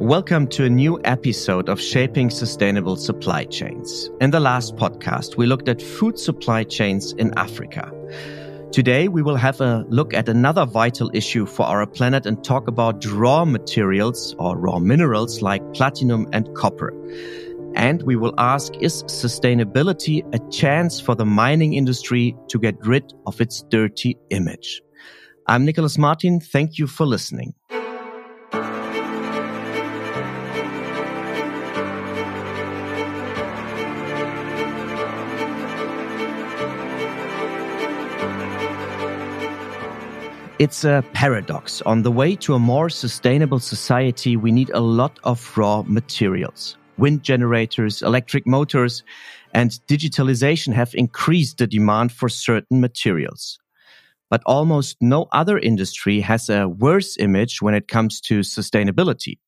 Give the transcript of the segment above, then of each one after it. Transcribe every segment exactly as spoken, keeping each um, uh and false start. Welcome to a new episode of Shaping Sustainable Supply Chains. In the last podcast, we looked at food supply chains in Africa. Today, we will have a look at another vital issue for our planet and talk about raw materials or raw minerals like platinum and copper. And we will ask, is sustainability a chance for the mining industry to get rid of its dirty image? I'm Nicolas Martin. Thank you for listening. It's a paradox. On the way to a more sustainable society, we need a lot of raw materials. Wind generators, electric motors, and digitalization have increased the demand for certain materials. But almost no other industry has a worse image when it comes to sustainability.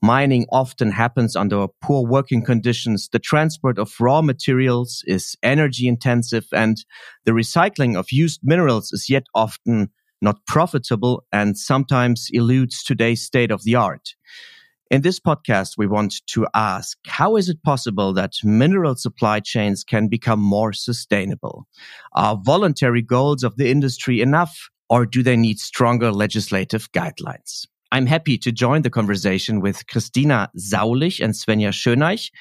Mining often happens under poor working conditions. The transport of raw materials is energy intensive, and the recycling of used minerals is yet often not profitable, and sometimes eludes today's state of the art. In this podcast, we want to ask, how is it possible that mineral supply chains can become more sustainable? Are voluntary goals of the industry enough, or do they need stronger legislative guidelines? I'm happy to join the conversation with Christina Saulich and Svenja Schöneich,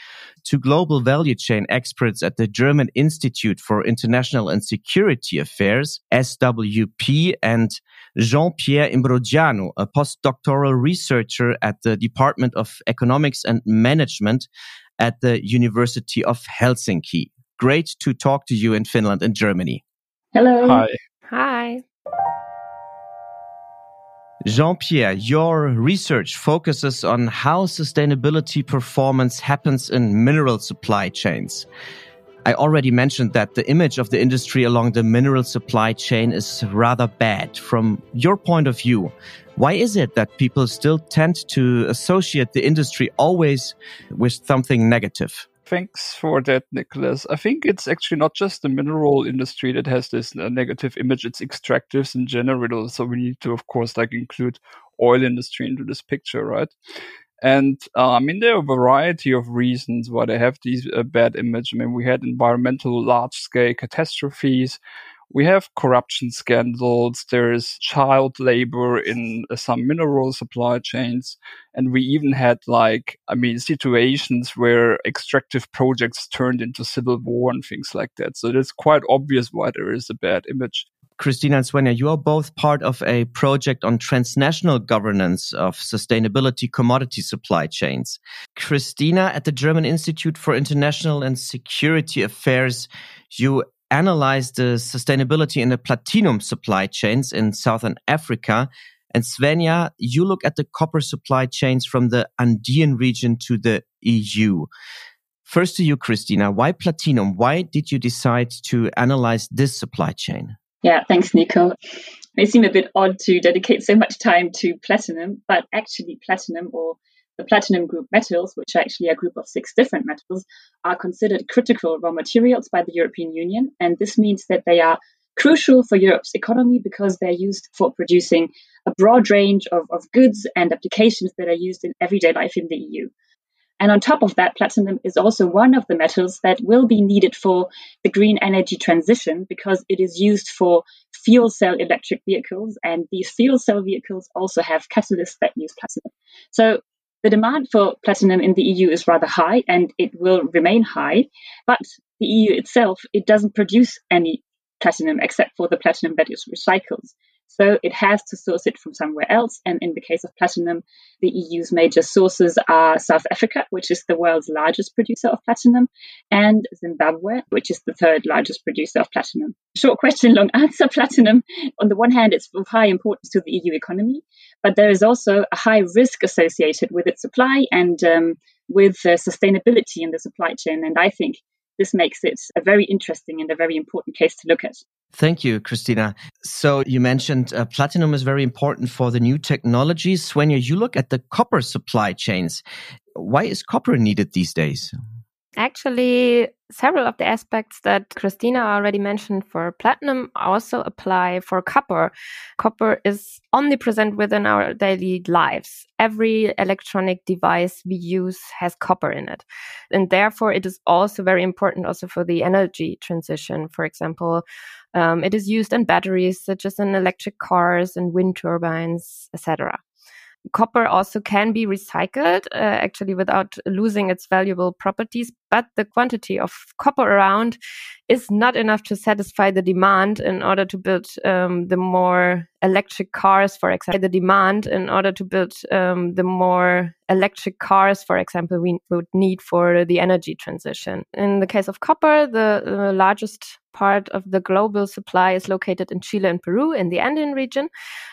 two global value chain experts at the German Institute for International and Security Affairs, S W P, and Jean-Pierre Imbrogiano, a postdoctoral researcher at the Department of Economics and Management at the University of Helsinki. Great to talk to you in Finland and Germany. Hello. Hi. Hi. Jean-Pierre, your research focuses on how sustainability performance happens in mineral supply chains. I already mentioned that the image of the industry along the mineral supply chain is rather bad. From your point of view, why is it that people still tend to associate the industry always with something negative? Thanks for that, Nicholas. I think it's actually not just the mineral industry that has this uh, negative image, it's extractives in general. So we need to, of course, like include oil industry into this picture, right? And uh, I mean, there are a variety of reasons why they have these uh, bad image. I mean, we had environmental large-scale catastrophes. We have corruption scandals, there is child labor in uh, some mineral supply chains, and we even had, like, I mean, situations where extractive projects turned into civil war and things like that. So it's quite obvious why there is a bad image. Christina and Svenja, you are both part of a project on transnational governance of sustainability commodity supply chains. Christina, at the German Institute for International and Security Affairs, you analyzed the sustainability in the platinum supply chains in Southern Africa. And Svenja, you look at the copper supply chains from the Andean region to the E U. First to you, Christina, why platinum? Why did you decide to analyze this supply chain? Yeah, thanks, Nico. It may seem a bit odd to dedicate so much time to platinum, but actually platinum, or the platinum group metals, which are actually a group of six different metals, are considered critical raw materials by the European Union. And this means that they are crucial for Europe's economy because they're used for producing a broad range of, of goods and applications that are used in everyday life in the E U. And on top of that, platinum is also one of the metals that will be needed for the green energy transition because it is used for fuel cell electric vehicles. And these fuel cell vehicles also have catalysts that use platinum. So the demand for platinum in the E U is rather high, and it will remain high. But the E U itself, it doesn't produce any platinum except for the platinum that is recycled. So it has to source it from somewhere else. And in the case of platinum, the E U's major sources are South Africa, which is the world's largest producer of platinum, and Zimbabwe, which is the third largest producer of platinum. Short question, long answer. Platinum, on the one hand, it's of high importance to the E U economy, but there is also a high risk associated with its supply and um, with uh, sustainability in the supply chain. And I think this makes it a very interesting and a very important case to look at. Thank you, Christina. So you mentioned uh, platinum is very important for the new technologies. Svenja, you look at the copper supply chains. Why is copper needed these days? Actually, several of the aspects that Christina already mentioned for platinum also apply for copper. Copper is omnipresent within our daily lives. Every electronic device we use has copper in it. And therefore, it is also very important also for the energy transition. For example, um, it is used in batteries, such as in electric cars and wind turbines, et cetera. Copper also can be recycled, uh, actually without losing its valuable properties, but the quantity of copper around is not enough to satisfy the demand in order to build um, the more electric cars, for example. The demand in order to build um, the more electric cars, for example, we would need for the energy transition. In the case of copper, the, the largest part of the global supply is located in Chile and Peru in the Andean region,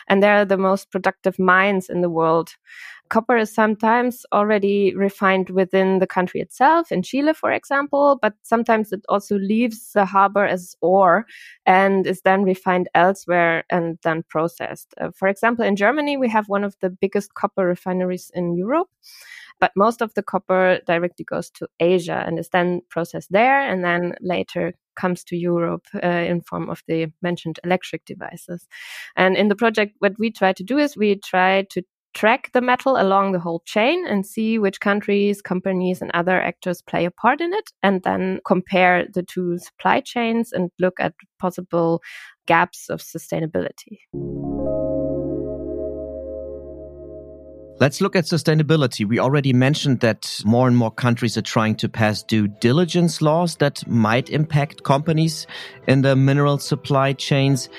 and they are the most productive mines in the world. Copper is sometimes already refined within the country itself, in Chile, for example, but sometimes it also leaves the harbor as ore and is then refined elsewhere and then processed. Uh, for example, in Germany, we have one of the biggest copper refineries in Europe, but most of the copper directly goes to Asia and is then processed there and then later comes to Europe uh, in form of the mentioned electric devices. And in the project, what we try to do is we try to track the metal along the whole chain and see which countries, companies, and other actors play a part in it, and then compare the two supply chains and look at possible gaps of sustainability. Let's look at sustainability. We already mentioned that more and more countries are trying to pass due diligence laws that might impact companies in the mineral supply chains.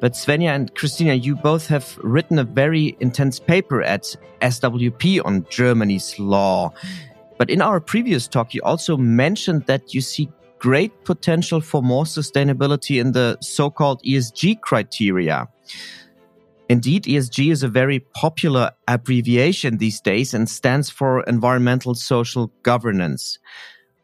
But Svenja and Christina, you both have written a very intense paper at S W P on Germany's law. But in our previous talk, you also mentioned that you see great potential for more sustainability in the so-called E S G criteria. Indeed, E S G is a very popular abbreviation these days and stands for environmental social governance.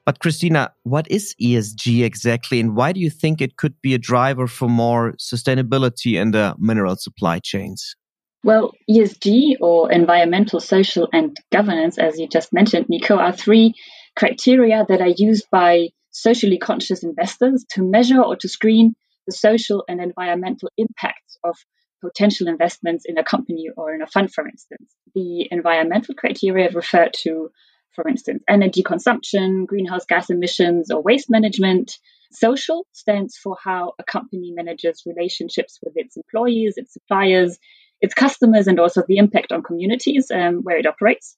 But Christina, what is E S G exactly, and why do you think it could be a driver for more sustainability in the mineral supply chains? Well, E S G, or environmental, social and governance, as you just mentioned, Nico, are three criteria that are used by socially conscious investors to measure or to screen the social and environmental impacts of potential investments in a company or in a fund, for instance. The environmental criteria refer to, for instance, energy consumption, greenhouse gas emissions, or waste management. Social stands for how a company manages relationships with its employees, its suppliers, its customers, and also the impact on communities um, where it operates.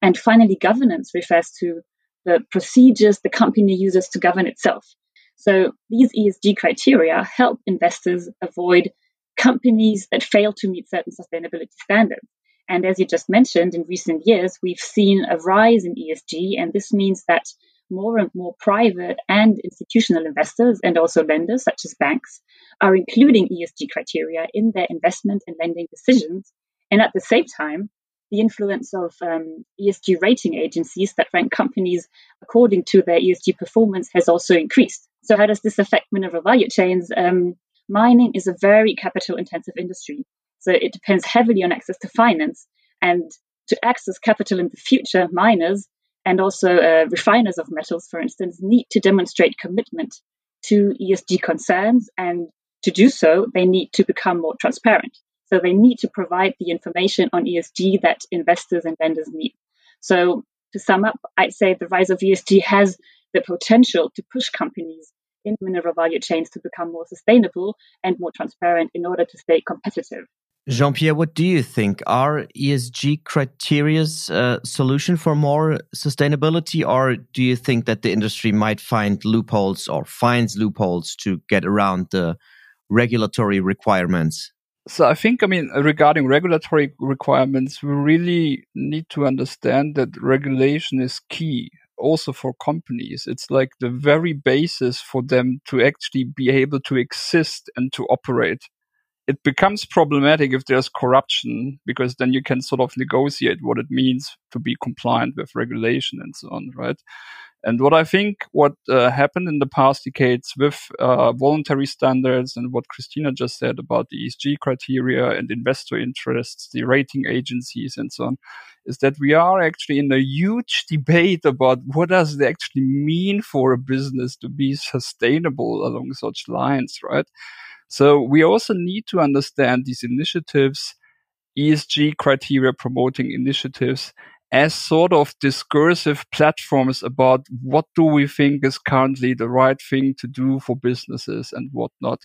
And finally, governance refers to the procedures the company uses to govern itself. So these E S G criteria help investors avoid companies that fail to meet certain sustainability standards. And as you just mentioned, in recent years, we've seen a rise in E S G, and this means that more and more private and institutional investors and also lenders, such as banks, are including E S G criteria in their investment and lending decisions. And at the same time, the influence of um, E S G rating agencies that rank companies according to their E S G performance has also increased. So how does this affect mineral value chains? Um, Mining is a very capital-intensive industry, so it depends heavily on access to finance. And to access capital in the future, miners and also uh, refiners of metals, for instance, need to demonstrate commitment to E S G concerns. And to do so, they need to become more transparent. So they need to provide the information on E S G that investors and lenders need. So to sum up, I'd say the rise of E S G has the potential to push companies in mineral value chains to become more sustainable and more transparent in order to stay competitive. Jean-Pierre, what do you think? Are E S G criteria's a solution for more sustainability, or do you think that the industry might find loopholes or finds loopholes to get around the regulatory requirements? So I think, I mean, regarding regulatory requirements, we really need to understand that regulation is key. Also for companies, it's like the very basis for them to actually be able to exist and to operate. It becomes problematic if there's corruption, because then you can sort of negotiate what it means to be compliant with regulation and so on, right? And what I think what uh, happened in the past decades with uh, voluntary standards and what Christina just said about the E S G criteria and investor interests, the rating agencies and so on, is that we are actually in a huge debate about what does it actually mean for a business to be sustainable along such lines, right? So we also need to understand these initiatives, E S G criteria promoting initiatives, as sort of discursive platforms about what do we think is currently the right thing to do for businesses and whatnot.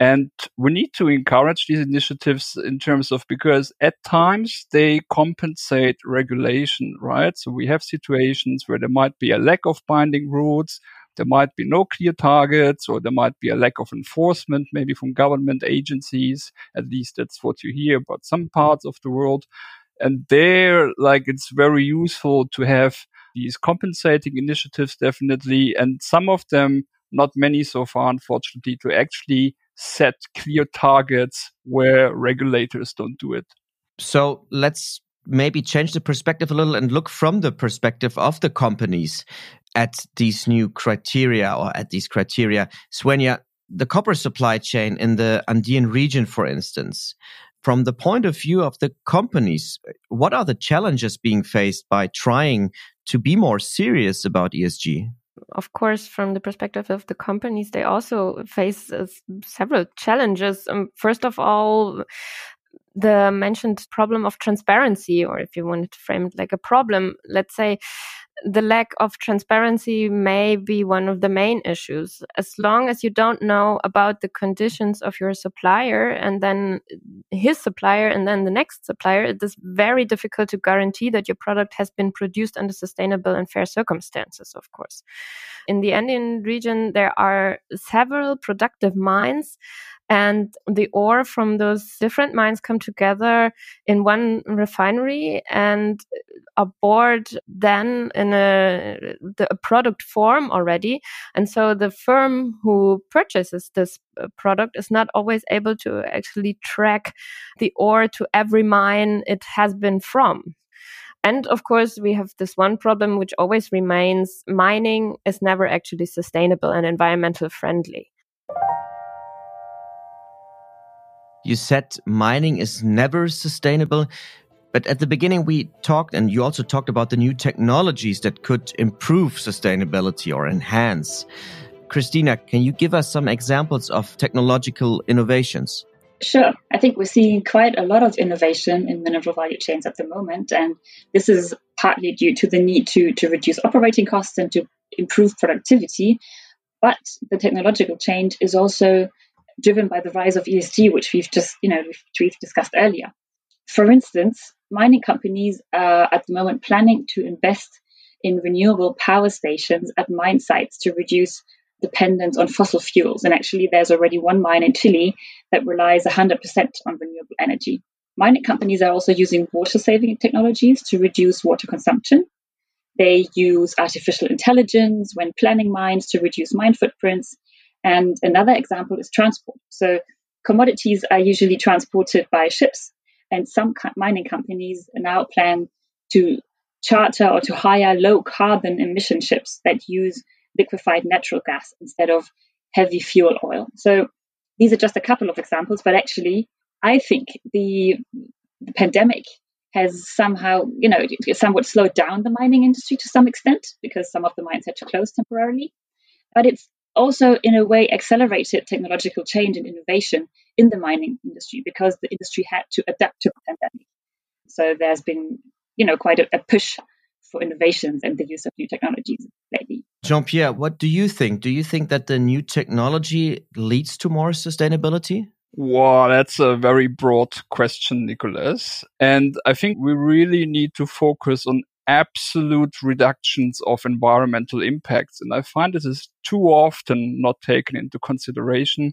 And we need to encourage these initiatives in terms of, because at times they compensate regulation, right? So we have situations where there might be a lack of binding rules, there might be no clear targets, or there might be a lack of enforcement, maybe from government agencies. At least that's what you hear about some parts of the world. And there, like, it's very useful to have these compensating initiatives, definitely. And some of them, not many so far, unfortunately, to actually set clear targets where regulators don't do it. So let's maybe change the perspective a little and look from the perspective of the companies at these new criteria or at these criteria. Svenja, the copper supply chain in the Andean region, for instance, from the point of view of the companies, what are the challenges being faced by trying to be more serious about E S G? Of course, from the perspective of the companies, they also face uh, several challenges. Um, first of all, the mentioned problem of transparency, or if you wanted to frame it like a problem, let's say the lack of transparency may be one of the main issues. As long as you don't know about the conditions of your supplier and then his supplier and then the next supplier, it is very difficult to guarantee that your product has been produced under sustainable and fair circumstances, of course. In the Andean region, there are several productive mines, and the ore from those different mines come together in one refinery and are bored then in a, the, a product form already. And so the firm who purchases this product is not always able to actually track the ore to every mine it has been from. And of course, we have this one problem which always remains: mining is never actually sustainable and environmental friendly. You said mining is never sustainable, but at the beginning we talked, and you also talked about the new technologies that could improve sustainability or enhance. Christina, can you give us some examples of technological innovations? Sure. I think we're seeing quite a lot of innovation in mineral value chains at the moment, and this is partly due to the need to, to reduce operating costs and to improve productivity. But the technological change is also driven by the rise of E S G, which we've just, you know, which we've discussed earlier. For instance, mining companies are at the moment planning to invest in renewable power stations at mine sites to reduce dependence on fossil fuels. And actually, there's already one mine in Chile that relies one hundred percent on renewable energy. Mining companies are also using water-saving technologies to reduce water consumption. They use artificial intelligence when planning mines to reduce mine footprints. And another example is transport. So commodities are usually transported by ships, and some mining companies now plan to charter or to hire low-carbon emission ships that use liquefied natural gas instead of heavy fuel oil. So these are just a couple of examples, but actually I think the, the pandemic has somehow, you know, somewhat slowed down the mining industry to some extent because some of the mines had to close temporarily. But it's also, in a way, accelerated technological change and innovation in the mining industry because the industry had to adapt to the pandemic. So there's been, you know, quite a, a push for innovations and the use of new technologies lately. Jean-Pierre, what do you think? Do you think that the new technology leads to more sustainability? Wow, that's a very broad question, Nicolas. And I think we really need to focus on absolute reductions of environmental impacts. And I find this is too often not taken into consideration.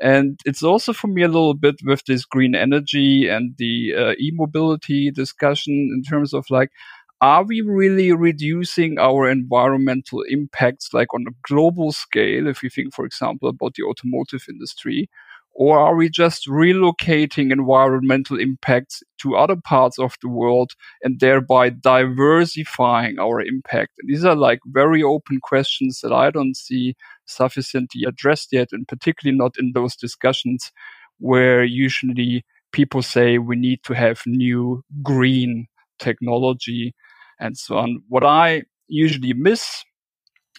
And it's also for me a little bit with this green energy and the uh, e-mobility discussion in terms of, like, are we really reducing our environmental impacts, like, on a global scale, if you think, for example, about the automotive industry? Or are we just relocating environmental impacts to other parts of the world and thereby diversifying our impact? And these are, like, very open questions that I don't see sufficiently addressed yet, and particularly not in those discussions where usually people say we need to have new green technology, and so on. What I usually miss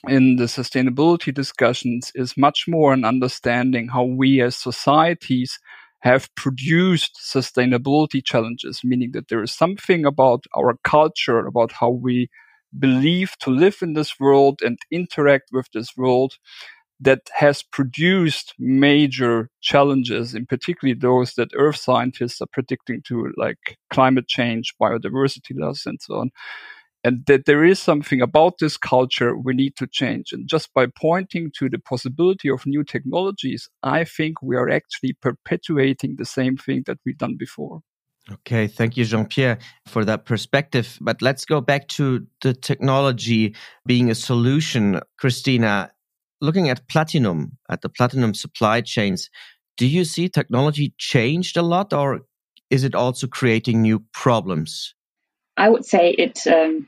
in the sustainability discussions is much more an understanding how we as societies have produced sustainability challenges, meaning that there is something about our culture, about how we believe to live in this world and interact with this world, that has produced major challenges, and particularly those that earth scientists are predicting to, like climate change, biodiversity loss, and so on. And that there is something about this culture we need to change. And just by pointing to the possibility of new technologies, I think we are actually perpetuating the same thing that we've done before. Okay, thank you, Jean-Pierre, for that perspective. But let's go back to the technology being a solution. Christina, looking at platinum, at the platinum supply chains, do you see technology changed a lot, or is it also creating new problems? I would say it, um,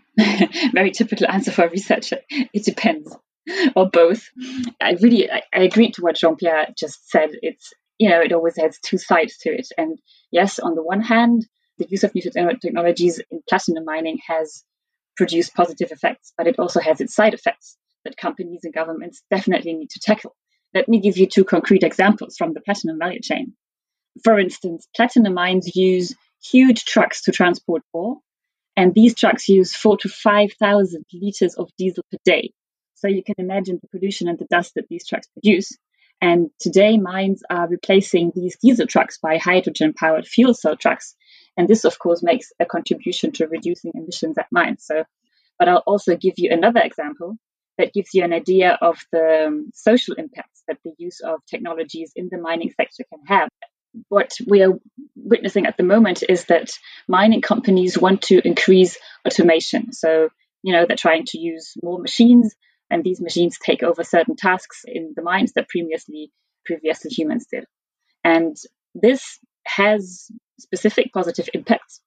very typical answer for a researcher, it depends, or both. I really, I, I agree to what Jean-Pierre just said. It's, you know, it always has two sides to it. And yes, on the one hand, the use of new technologies in platinum mining has produced positive effects, but it also has its side effects that companies and governments definitely need to tackle. Let me give you two concrete examples from the platinum value chain. For instance, platinum mines use huge trucks to transport ore. And these trucks use four to five thousand liters of diesel per day. So you can imagine the pollution and the dust that these trucks produce. And today, mines are replacing these diesel trucks by hydrogen-powered fuel cell trucks. And this, of course, makes a contribution to reducing emissions at mines. So, but I'll also give you another example that gives you an idea of the um, social impacts that the use of technologies in the mining sector can have. What we are witnessing at the moment is that mining companies want to increase automation. So, you know, they're trying to use more machines, and these machines take over certain tasks in the mines that previously previously humans did. And this has specific positive impacts,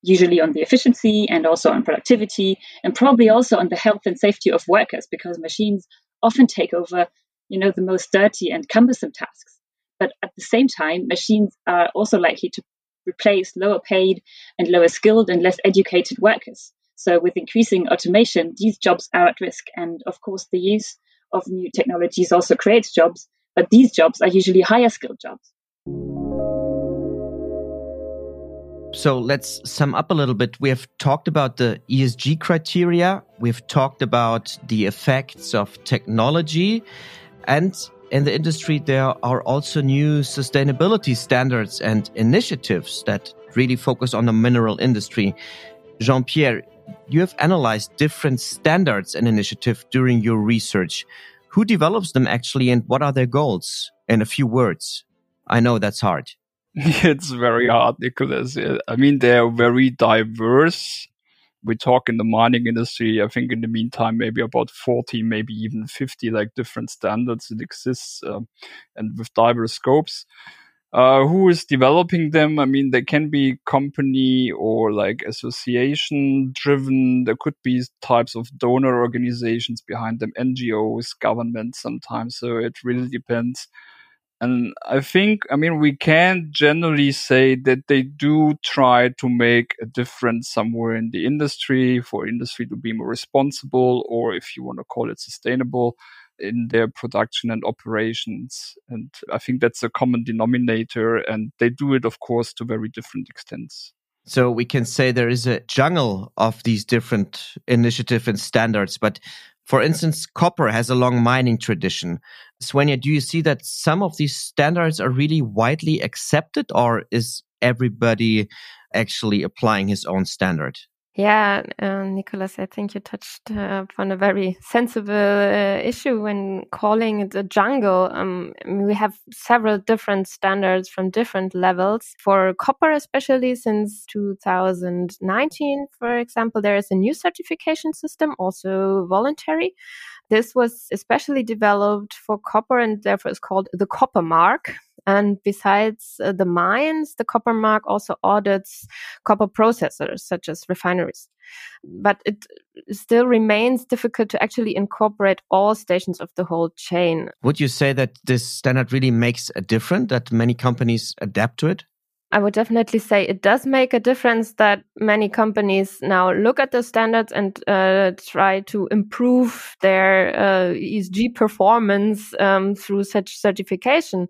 usually on the efficiency and also on productivity, and probably also on the health and safety of workers, because machines often take over, you know, the most dirty and cumbersome tasks. But at the same time, machines are also likely to replace lower paid and lower skilled and less educated workers. So with increasing automation, these jobs are at risk. And of course, the use of new technologies also creates jobs, but these jobs are usually higher skilled jobs. So let's sum up a little bit. We have talked about the E S G criteria. We've talked about the effects of technology, and in the industry, there are also new sustainability standards and initiatives that really focus on the mineral industry. Jean-Pierre, you have analyzed different standards and initiatives during your research. Who develops them actually, and what are their goals? In a few words. I know that's hard. It's very hard, Nicolas. I mean, they are very diverse. We talk in the mining industry, I think in the meantime, maybe about forty, maybe even fifty, like different standards that exist uh, and with diverse scopes. Uh, who is developing them? I mean, they can be company or like association driven. There could be types of donor organizations behind them, N G Os, governments sometimes. So it really depends. And I think, I mean, we can generally say that they do try to make a difference somewhere in the industry, for industry to be more responsible, or if you want to call it sustainable, in their production and operations. And I think that's a common denominator. And they do it, of course, to very different extents. So we can say there is a jungle of these different initiatives and standards, but for instance, copper has a long mining tradition. Svenja, do you see that some of these standards are really widely accepted, or is everybody actually applying his own standard? Yeah, uh, Nicolas, I think you touched uh, upon a very sensible uh, issue when calling it a jungle. Um, I mean, we have several different standards from different levels. For copper, especially since two thousand nineteen, for example, there is a new certification system, also voluntary. This was especially developed for copper and therefore is called the copper mark. And besides uh, the mines, the copper mark also audits copper processors such as refineries. But it still remains difficult to actually incorporate all stations of the whole chain. Would you say that this standard really makes a difference, that many companies adapt to it? I would definitely say it does make a difference that many companies now look at the standards and uh, try to improve their uh, E S G performance um, through such certification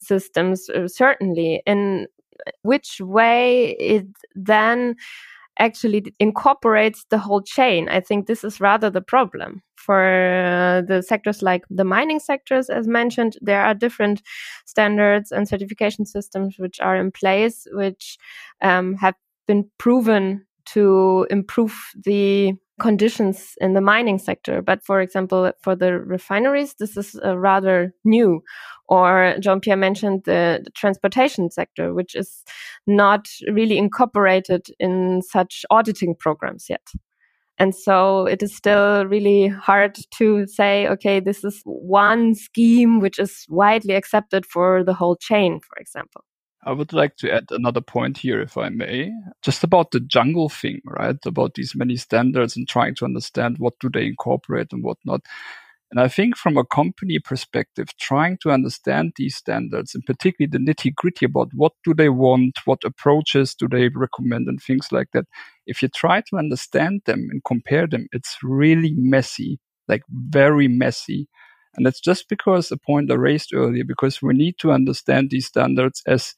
systems, uh, certainly. In which way it then actually incorporates the whole chain. I think this is rather the problem. For uh, the sectors like the mining sectors, as mentioned, there are different standards and certification systems which are in place, which um, have been proven to improve the conditions in the mining sector. But for example, for the refineries, this is uh, rather new. Or Jean-Pierre mentioned the, the transportation sector, which is not really incorporated in such auditing programs yet. And so it is still really hard to say, okay, this is one scheme which is widely accepted for the whole chain, for example. I would like to add another point here, if I may, just about the jungle thing, right? About these many standards and trying to understand what do they incorporate and what not. And I think from a company perspective, trying to understand these standards and particularly the nitty gritty about what do they want, what approaches do they recommend and things like that. If you try to understand them and compare them, it's really messy, like very messy. And that's just because the point I raised earlier, because we need to understand these standards as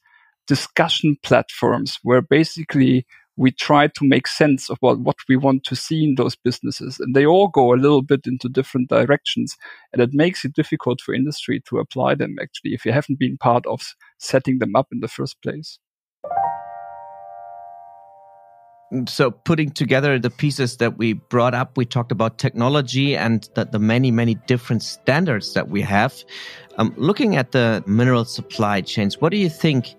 discussion platforms where basically we try to make sense of what, what we want to see in those businesses. And they all go a little bit into different directions. And it makes it difficult for industry to apply them, actually, if you haven't been part of setting them up in the first place. So putting together the pieces that we brought up, we talked about technology and the, the many, many different standards that we have. Um, looking at the mineral supply chains, what do you think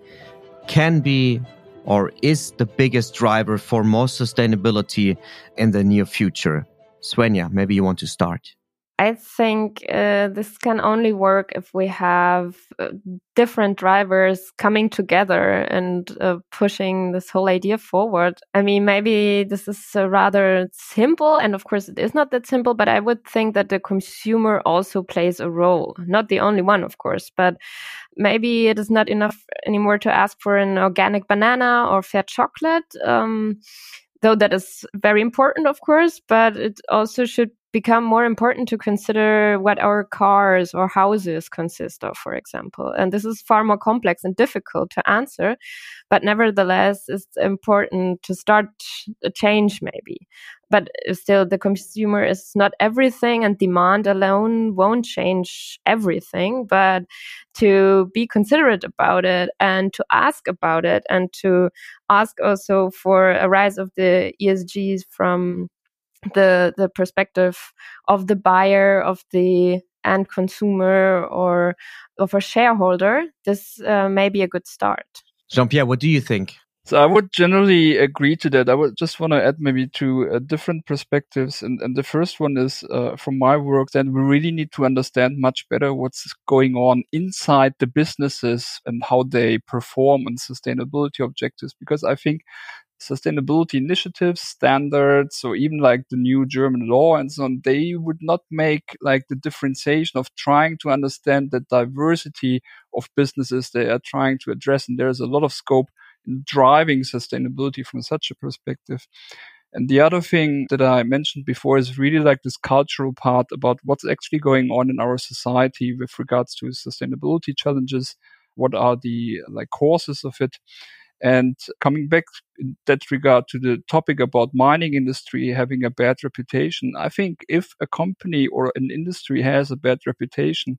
can be or is the biggest driver for more sustainability in the near future? Svenja, maybe you want to start. I think uh, this can only work if we have uh, different drivers coming together and uh, pushing this whole idea forward. I mean, maybe this is uh, rather simple, and of course it is not that simple, but I would think that the consumer also plays a role. Not the only one, of course, but maybe it is not enough anymore to ask for an organic banana or fair chocolate, um, though that is very important, of course, but it also should become more important to consider what our cars or houses consist of, for example. And this is far more complex and difficult to answer, but nevertheless, it's important to start a change maybe. But still, the consumer is not everything, and demand alone won't change everything. But to be considerate about it and to ask about it and to ask also for a rise of the E S Gs from the the perspective of the buyer, of the end consumer, or of a shareholder, this uh, may be a good start. Jean-Pierre, what do you think? So I would generally agree to that. I would just want to add maybe two uh, different perspectives. And, and the first one is uh, from my work, that we really need to understand much better what's going on inside the businesses and how they perform on sustainability objectives. Because I think sustainability initiatives, standards, or even like the new German law and so on, they would not make like the differentiation of trying to understand the diversity of businesses they are trying to address. And there's a lot of scope in driving sustainability from such a perspective. And the other thing that I mentioned before is really like this cultural part about what's actually going on in our society with regards to sustainability challenges. What are the like causes of it? And coming back in that regard to the topic about mining industry having a bad reputation, I think if a company or an industry has a bad reputation,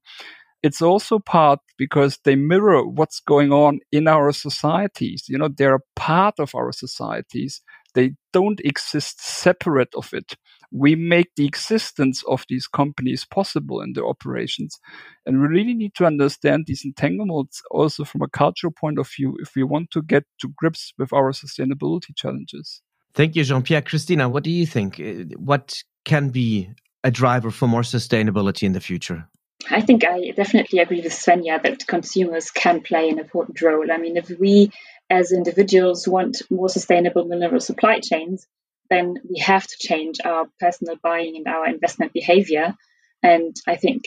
it's also part because they mirror what's going on in our societies. You know, they're a part of our societies. They don't exist separate of it. We make the existence of these companies possible in their operations. And we really need to understand these entanglements also from a cultural point of view if we want to get to grips with our sustainability challenges. Thank you, Jean-Pierre. Christina, what do you think? What can be a driver for more sustainability in the future? I think I definitely agree with Svenja that consumers can play an important role. I mean, if we as individuals want more sustainable mineral supply chains, then we have to change our personal buying and our investment behavior. And I think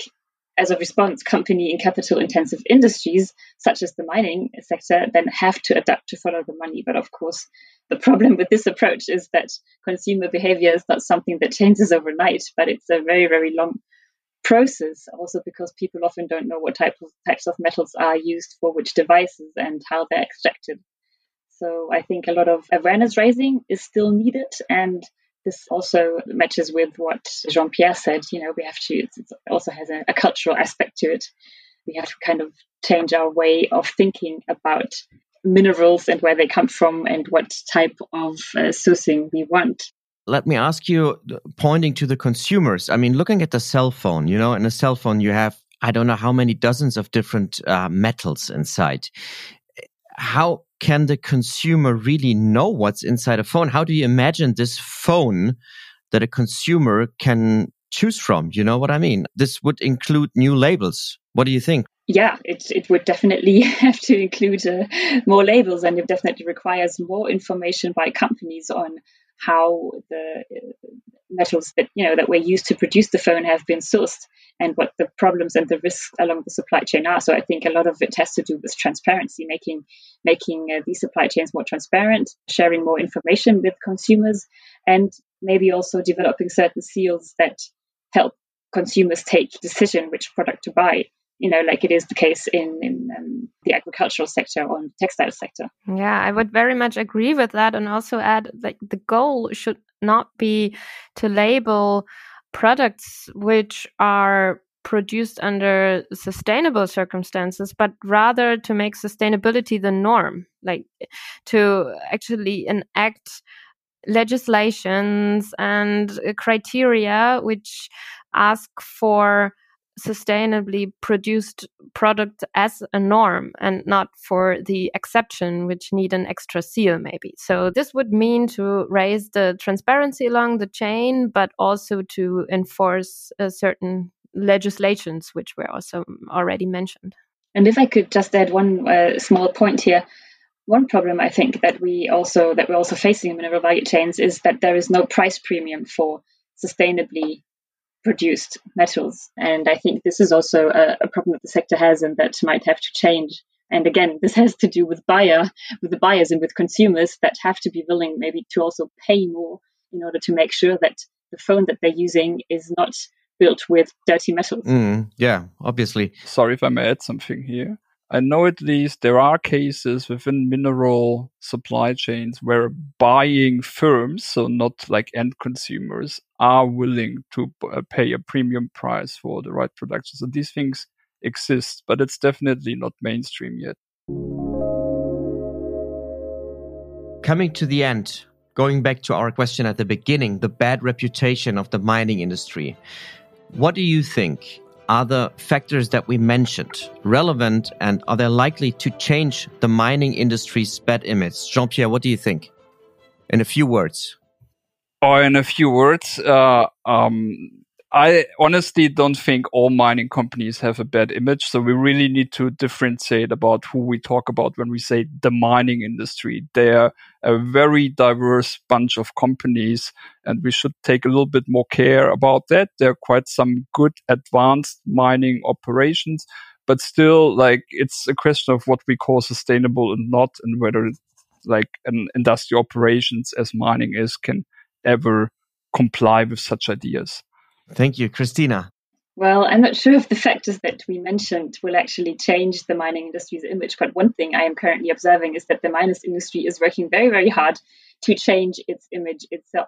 as a response, company in capital-intensive industries, such as the mining sector, then have to adapt to follow the money. But of course, the problem with this approach is that consumer behavior is not something that changes overnight, but it's a very, very long process, also because people often don't know what type of, types of metals are used for which devices and how they're extracted. So I think a lot of awareness raising is still needed, and this also matches with what Jean-Pierre said. You know, we have to, it also has a, a cultural aspect to it. We have to kind of change our way of thinking about minerals and where they come from and what type of uh, sourcing we want. Let me ask you, pointing to the consumers, I mean, looking at the cell phone, you know, in a cell phone, you have, I don't know how many dozens of different uh, metals inside. How can the consumer really know what's inside a phone? How do you imagine this phone that a consumer can choose from? You know what I mean? This would include new labels. What do you think? Yeah, it it would definitely have to include uh, more labels, and it definitely requires more information by companies on how the metals that, you know, that were used to produce the phone have been sourced and what the problems and the risks along the supply chain are. So I think a lot of it has to do with transparency, making making uh, these supply chains more transparent, sharing more information with consumers, and maybe also developing certain seals that help consumers take decision which product to buy, you know, like it is the case in, in um, the agricultural sector or the textile sector. Yeah, I would very much agree with that, and also add that the goal should not be to label products which are produced under sustainable circumstances, but rather to make sustainability the norm, like to actually enact legislations and criteria which ask for sustainably produced product as a norm and not for the exception, which need an extra seal maybe. So this would mean to raise the transparency along the chain, but also to enforce uh, certain legislations, which were also already mentioned. And if I could just add one uh, small point here, one problem I think that we also that we're also facing in mineral value chains is that there is no price premium for sustainably produced metals. And I think this is also a, a problem that the sector has and that might have to change. And again, this has to do with buyer, with the buyers and with consumers that have to be willing maybe to also pay more in order to make sure that the phone that they're using is not built with dirty metals. Mm, yeah, obviously. Sorry if I may add something here. I know at least there are cases within mineral supply chains where buying firms, so not like end consumers, are willing to pay a premium price for the right production. So these things exist, but it's definitely not mainstream yet. Coming to the end, going back to our question at the beginning, the bad reputation of the mining industry. What do you think? Are the factors that we mentioned relevant, and are they likely to change the mining industry's bad image? Jean-Pierre, what do you think? In a few words. Or oh, in a few words, uh, um, I honestly don't think all mining companies have a bad image. So we really need to differentiate about who we talk about when we say the mining industry. They're a very diverse bunch of companies, and we should take a little bit more care about that. There are quite some good advanced mining operations, but still, like, it's a question of what we call sustainable and not, and whether like an industrial operations as mining is can ever comply with such ideas. Thank you, Christina. Well, I'm not sure if the factors that we mentioned will actually change the mining industry's image, but one thing I am currently observing is that the mining industry is working very, very hard to change its image itself.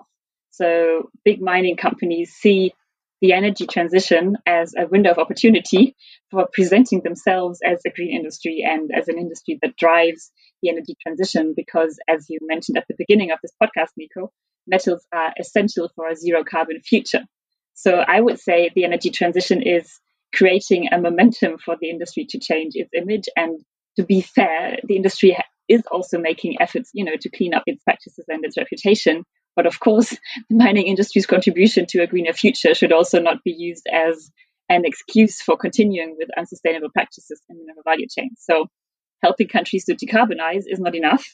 So big mining companies see the energy transition as a window of opportunity for presenting themselves as a green industry and as an industry that drives the energy transition, because as you mentioned at the beginning of this podcast, Nico, metals are essential for a zero carbon future. So I would say the energy transition is creating a momentum for the industry to change its image. And to be fair, the industry is also making efforts, you know, to clean up its practices and its reputation. But of course, the mining industry's contribution to a greener future should also not be used as an excuse for continuing with unsustainable practices in the value chain. So helping countries to decarbonize is not enough.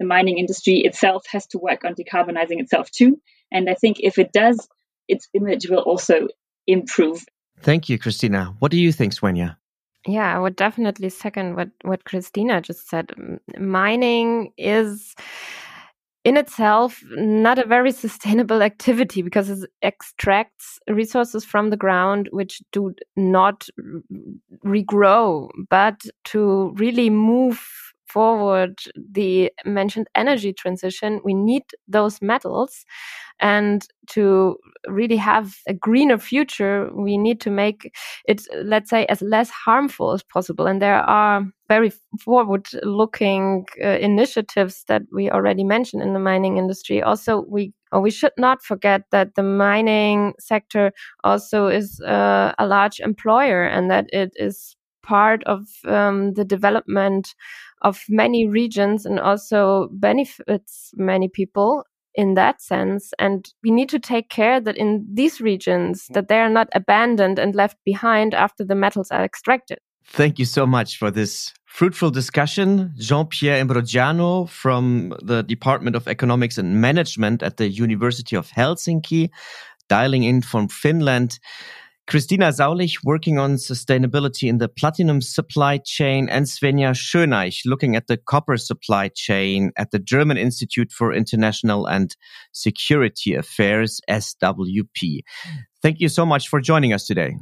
The mining industry itself has to work on decarbonizing itself too. And I think if it does, its image will also improve. Thank you, Christina. What do you think, Svenja? Yeah, I would definitely second what, what Christina just said. Mining is in itself not a very sustainable activity because it extracts resources from the ground which do not regrow. But to really move forward the mentioned energy transition, we need those metals. And to really have a greener future, we need to make it, let's say, as less harmful as possible. And there are very forward-looking uh, initiatives that we already mentioned in the mining industry. Also, we or we should not forget that the mining sector also is uh, a large employer, and that it is part of um, the development of many regions and also benefits many people in that sense. And we need to take care that in these regions that they are not abandoned and left behind after the metals are extracted. Thank you so much for this fruitful discussion. Jean-Pierre Imbrogiano from the Department of Economics and Management at the University of Helsinki, dialing in from Finland. Christina Saulich, working on sustainability in the platinum supply chain, and Svenja Schöneich, looking at the copper supply chain at the German Institute for International and Security Affairs, S W P. Thank you so much for joining us today.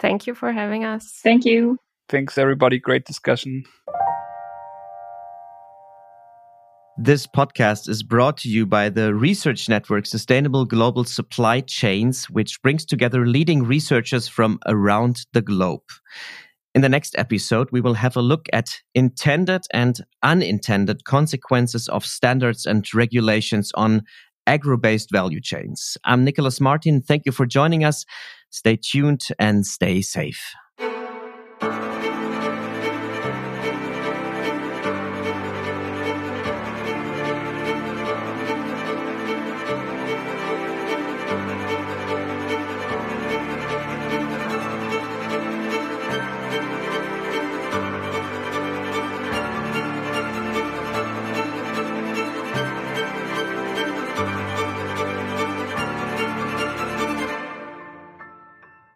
Thank you for having us. Thank you. Thanks, everybody. Great discussion. This podcast is brought to you by the research network Sustainable Global Supply Chains, which brings together leading researchers from around the globe. In the next episode, we will have a look at intended and unintended consequences of standards and regulations on agro-based value chains. I'm Nicolas Martin. Thank you for joining us. Stay tuned and stay safe.